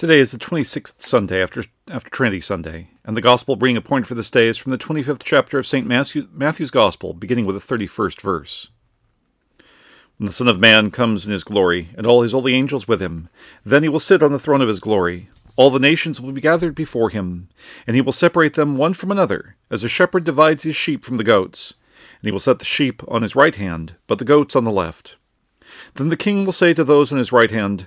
Today is the 26th Sunday after Trinity Sunday, and the Gospel being appointed for this day is from the 25th chapter of St. Matthew's Gospel, beginning with the 31st verse. When the Son of Man comes in his glory, and all his holy angels with him, then he will sit on the throne of his glory. All the nations will be gathered before him, and he will separate them one from another, as a shepherd divides his sheep from the goats. And he will set the sheep on his right hand, but the goats on the left. Then the king will say to those on his right hand,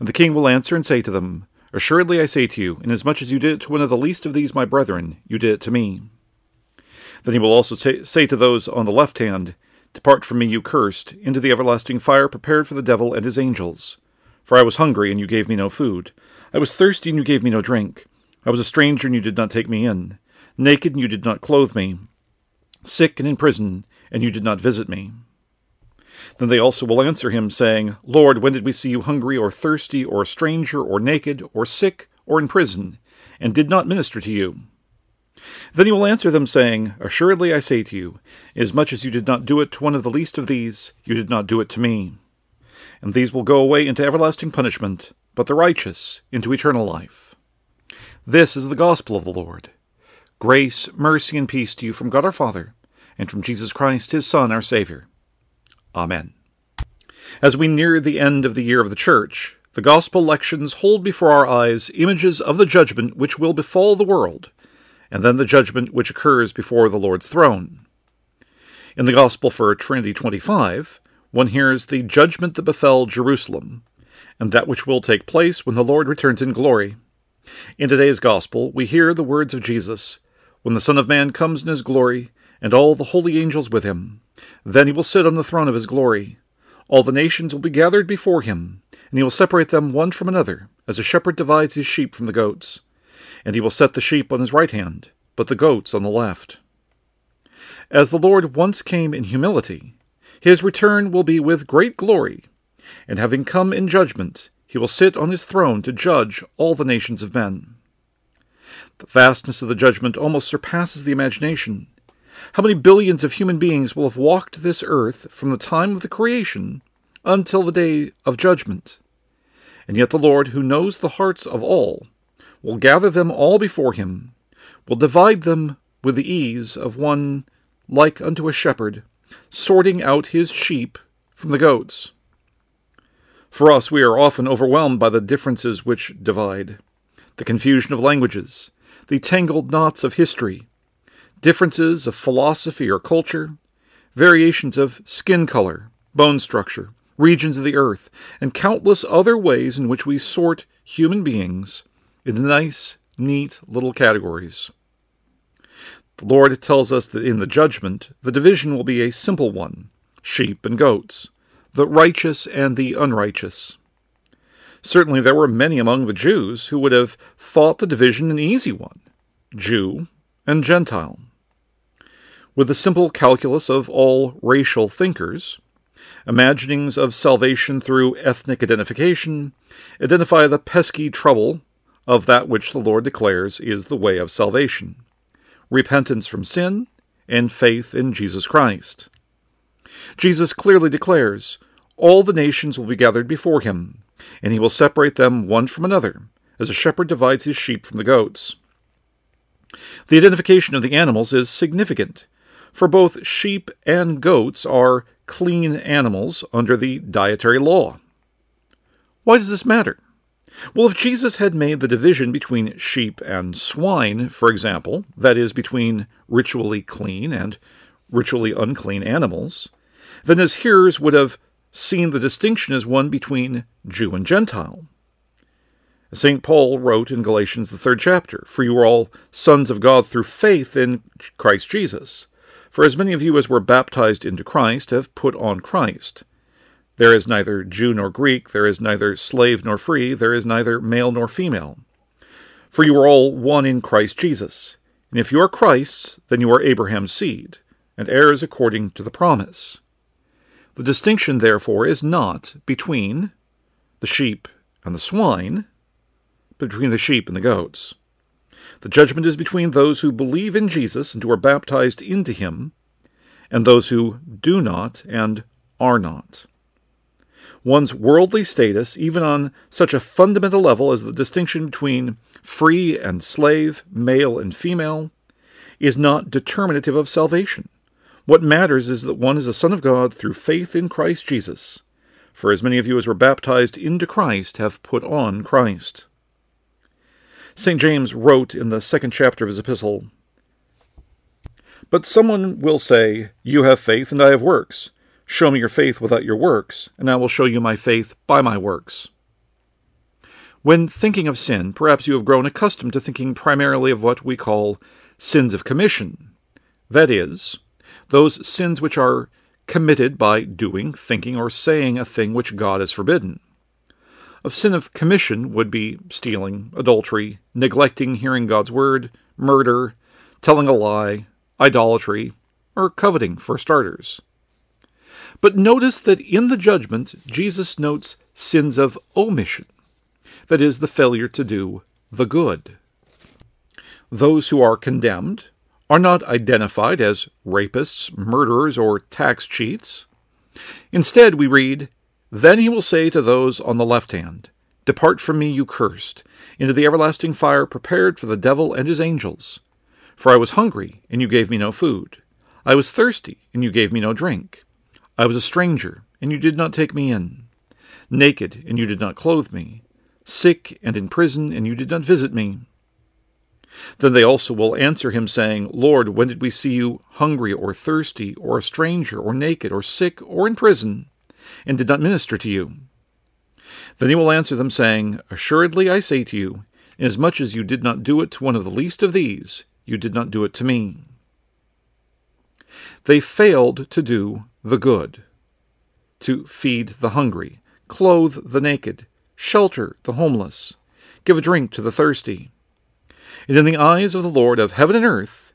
And the king will answer and say to them, "Assuredly I say to you, inasmuch as you did it to one of the least of these my brethren, you did it to me." Then he will also say to those on the left hand, "Depart from me, you cursed, into the everlasting fire prepared for the devil and his angels. For I was hungry, and you gave me no food. I was thirsty, and you gave me no drink. I was a stranger, and you did not take me in. Naked, and you did not clothe me. Sick and in prison, and you did not visit me." Then they also will answer him, saying, "Lord, when did we see you hungry, or thirsty, or a stranger, or naked, or sick, or in prison, and did not minister to you?" Then he will answer them, saying, "Assuredly I say to you, inasmuch as you did not do it to one of the least of these, you did not do it to me." And these will go away into everlasting punishment, but the righteous into eternal life. This is the gospel of the Lord. Grace, mercy, and peace to you from God our Father, and from Jesus Christ, his Son, our Savior. Amen. As we near the end of the year of the Church, the gospel lections hold before our eyes images of the judgment which will befall the world, and then the judgment which occurs before the Lord's throne. In the Gospel for Trinity 25, one hears the judgment that befell Jerusalem, and that which will take place when the Lord returns in glory. In today's Gospel, we hear the words of Jesus, "When the Son of Man comes in his glory, and all the holy angels with him, then he will sit on the throne of his glory. All the nations will be gathered before him, and he will separate them one from another, as a shepherd divides his sheep from the goats. And he will set the sheep on his right hand, but the goats on the left." As the Lord once came in humility, his return will be with great glory, and having come in judgment, he will sit on his throne to judge all the nations of men. The vastness of the judgment almost surpasses the imagination. How many billions of human beings will have walked this earth from the time of the creation until the day of judgment? And yet the Lord, who knows the hearts of all, will gather them all before him, will divide them with the ease of one like unto a shepherd, sorting out his sheep from the goats. For us, we are often overwhelmed by the differences which divide, the confusion of languages, the tangled knots of history, differences of philosophy or culture, variations of skin color, bone structure, regions of the earth, and countless other ways in which we sort human beings into nice, neat little categories. The Lord tells us that in the judgment, the division will be a simple one, sheep and goats, the righteous and the unrighteous. Certainly there were many among the Jews who would have thought the division an easy one, Jew and Gentile. With the simple calculus of all racial thinkers, imaginings of salvation through ethnic identification identify the pesky trouble of that which the Lord declares is the way of salvation, repentance from sin and faith in Jesus Christ. Jesus clearly declares, "All the nations will be gathered before him, and he will separate them one from another, as a shepherd divides his sheep from the goats." The identification of the animals is significant, for both sheep and goats are clean animals under the dietary law. Why does this matter? Well, if Jesus had made the division between sheep and swine, for example, that is, between ritually clean and ritually unclean animals, then his hearers would have seen the distinction as one between Jew and Gentile. As St. Paul wrote in Galatians, the 3rd chapter, "For you are all sons of God through faith in Christ Jesus. For as many of you as were baptized into Christ have put on Christ. There is neither Jew nor Greek, there is neither slave nor free, there is neither male nor female. For you are all one in Christ Jesus. And if you are Christ's, then you are Abraham's seed, and heirs according to the promise. The distinction, therefore, is not between the sheep and the swine, but between the sheep and the goats. The judgment is between those who believe in Jesus and who are baptized into him, and those who do not and are not. One's worldly status, even on such a fundamental level as the distinction between free and slave, male and female, is not determinative of salvation. What matters is that one is a son of God through faith in Christ Jesus. For as many of you as were baptized into Christ have put on Christ. St. James wrote in the second chapter of his epistle, "But someone will say, 'You have faith and I have works. Show me your faith without your works, and I will show you my faith by my works.'" When thinking of sin, perhaps you have grown accustomed to thinking primarily of what we call sins of commission. That is, those sins which are committed by doing, thinking, or saying a thing which God has forbidden. A sin of commission would be stealing, adultery, neglecting hearing God's word, murder, telling a lie, idolatry, or coveting, for starters. But notice that in the judgment, Jesus notes sins of omission, that is, the failure to do the good. Those who are condemned are not identified as rapists, murderers, or tax cheats. Instead, we read, "Then he will say to those on the left hand, 'Depart from me, you cursed, into the everlasting fire prepared for the devil and his angels. For I was hungry, and you gave me no food. I was thirsty, and you gave me no drink. I was a stranger, and you did not take me in. Naked, and you did not clothe me. Sick and in prison, and you did not visit me.' Then they also will answer him, saying, 'Lord, when did we see you hungry or thirsty or a stranger or naked or sick or in prison, and did not minister to you?' Then he will answer them, saying, 'Assuredly I say to you, inasmuch as you did not do it to one of the least of these, you did not do it to me.'" They failed to do the good, to feed the hungry, clothe the naked, shelter the homeless, give a drink to the thirsty. And in the eyes of the Lord of heaven and earth,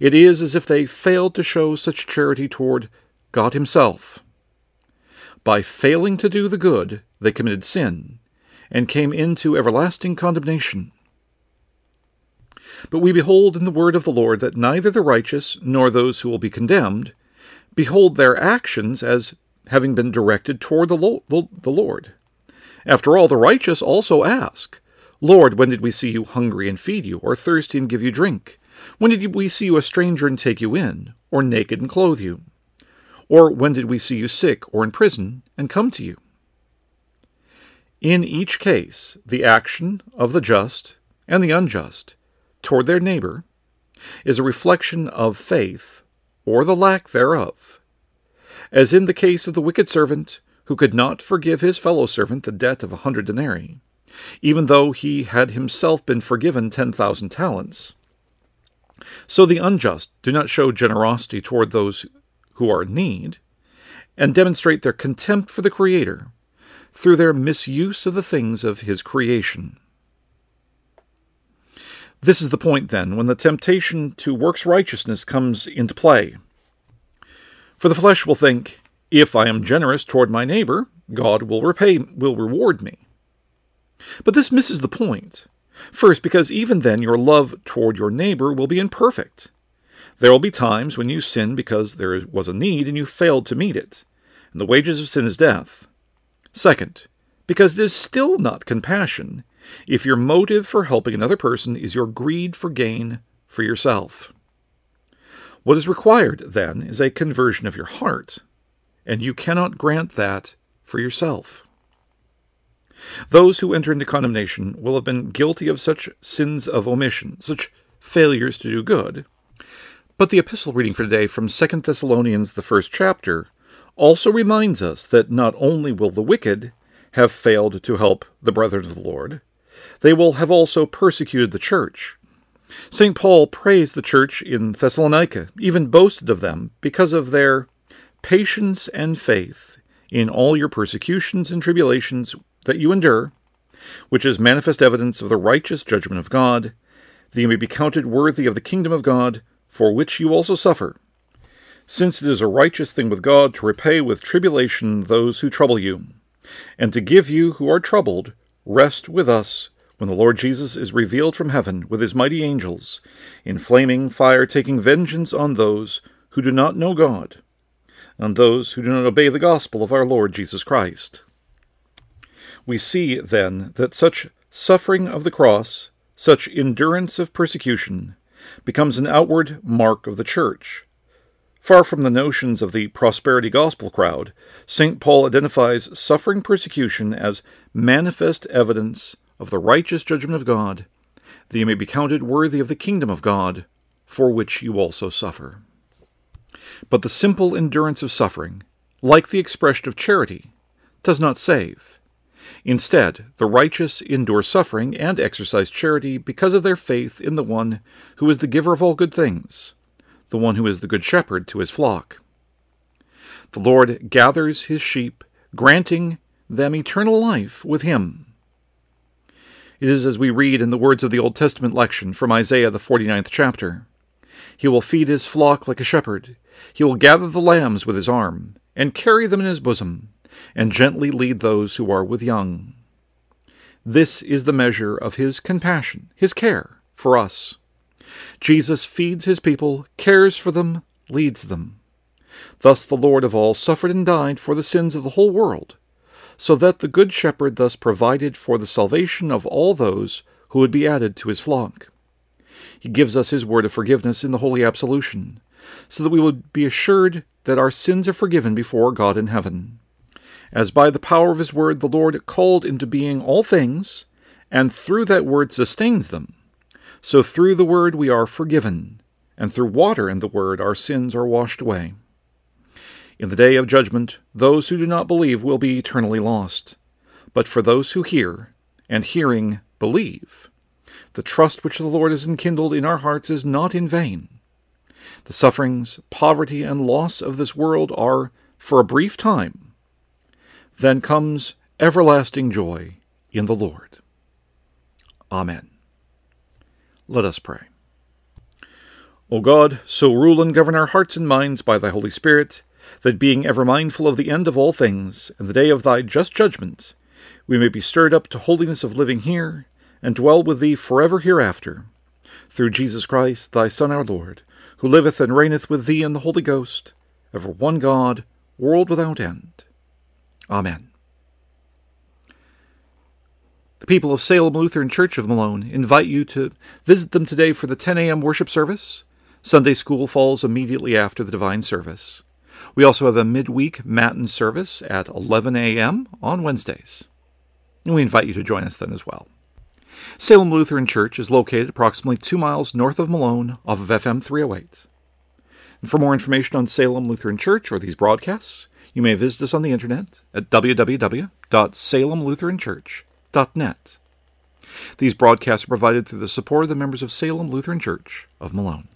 it is as if they failed to show such charity toward God himself. By failing to do the good, they committed sin, and came into everlasting condemnation. But we behold in the word of the Lord that neither the righteous nor those who will be condemned behold their actions as having been directed toward the Lord. After all, the righteous also ask, "Lord, when did we see you hungry and feed you, or thirsty and give you drink? When did we see you a stranger and take you in, or naked and clothe you? Or when did we see you sick or in prison and come to you?" In each case, the action of the just and the unjust toward their neighbor is a reflection of faith, or the lack thereof, as in the case of the wicked servant who could not forgive his fellow servant the debt of 100 denarii, even though he had himself been forgiven 10,000 talents. So the unjust do not show generosity toward those who are in need, and demonstrate their contempt for the Creator through their misuse of the things of his creation. This is the point, then, when the temptation to works righteousness comes into play. For the flesh will think, "If I am generous toward my neighbor, God will reward me." But this misses the point. First, because even then your love toward your neighbor will be imperfect. There will be times when you sin because there was a need and you failed to meet it, and the wages of sin is death. Second, because it is still not compassion if your motive for helping another person is your greed for gain for yourself. What is required, then, is a conversion of your heart, and you cannot grant that for yourself. Those who enter into condemnation will have been guilty of such sins of omission, such failures to do good. But the epistle reading for today from 2 Thessalonians, the first chapter, also reminds us that not only will the wicked have failed to help the brethren of the Lord, they will have also persecuted the church. St. Paul praised the church in Thessalonica, even boasted of them, because of their patience and faith in all your persecutions and tribulations that you endure, which is manifest evidence of the righteous judgment of God, that you may be counted worthy of the kingdom of God, for which you also suffer, since it is a righteous thing with God to repay with tribulation those who trouble you, and to give you who are troubled rest with us when the Lord Jesus is revealed from heaven with his mighty angels, in flaming fire taking vengeance on those who do not know God, on those who do not obey the gospel of our Lord Jesus Christ. We see, then, that such suffering of the cross, such endurance of persecution, becomes an outward mark of the church. Far from the notions of the prosperity gospel crowd, St. Paul identifies suffering persecution as manifest evidence of the righteous judgment of God, that you may be counted worthy of the kingdom of God, for which you also suffer. But the simple endurance of suffering, like the expression of charity, does not save. Instead, the righteous endure suffering and exercise charity because of their faith in the one who is the giver of all good things, the one who is the good shepherd to his flock. The Lord gathers his sheep, granting them eternal life with him. It is as we read in the words of the Old Testament lection from Isaiah the 49th chapter. He will feed his flock like a shepherd. He will gather the lambs with his arm, and carry them in his bosom, and gently lead those who are with young. This is the measure of his compassion, his care for us. Jesus feeds his people, cares for them, leads them. Thus the Lord of all suffered and died for the sins of the whole world, so that the Good Shepherd thus provided for the salvation of all those who would be added to his flock. He gives us his word of forgiveness in the holy absolution, so that we would be assured that our sins are forgiven before God in heaven. As by the power of his word the Lord called into being all things, and through that word sustains them, so through the word we are forgiven, and through water and the word our sins are washed away. In the day of judgment, those who do not believe will be eternally lost. But for those who hear, and hearing, believe, the trust which the Lord has enkindled in our hearts is not in vain. The sufferings, poverty, and loss of this world are for a brief time. Then comes everlasting joy in the Lord. Amen. Let us pray. O God, so rule and govern our hearts and minds by thy Holy Spirit, that being ever mindful of the end of all things, and the day of thy just judgment, we may be stirred up to holiness of living here, and dwell with thee forever hereafter. Through Jesus Christ, thy Son, our Lord, who liveth and reigneth with thee in the Holy Ghost, ever one God, world without end. Amen. The people of Salem Lutheran Church of Malone invite you to visit them today for the 10 a.m. worship service. Sunday school falls immediately after the divine service. We also have a midweek matin service at 11 a.m. on Wednesdays. And we invite you to join us then as well. Salem Lutheran Church is located approximately 2 miles north of Malone off of FM 308. And for more information on Salem Lutheran Church or these broadcasts, you may visit us on the internet at www.salemlutheranchurch.net. These broadcasts are provided through the support of the members of Salem Lutheran Church of Malone.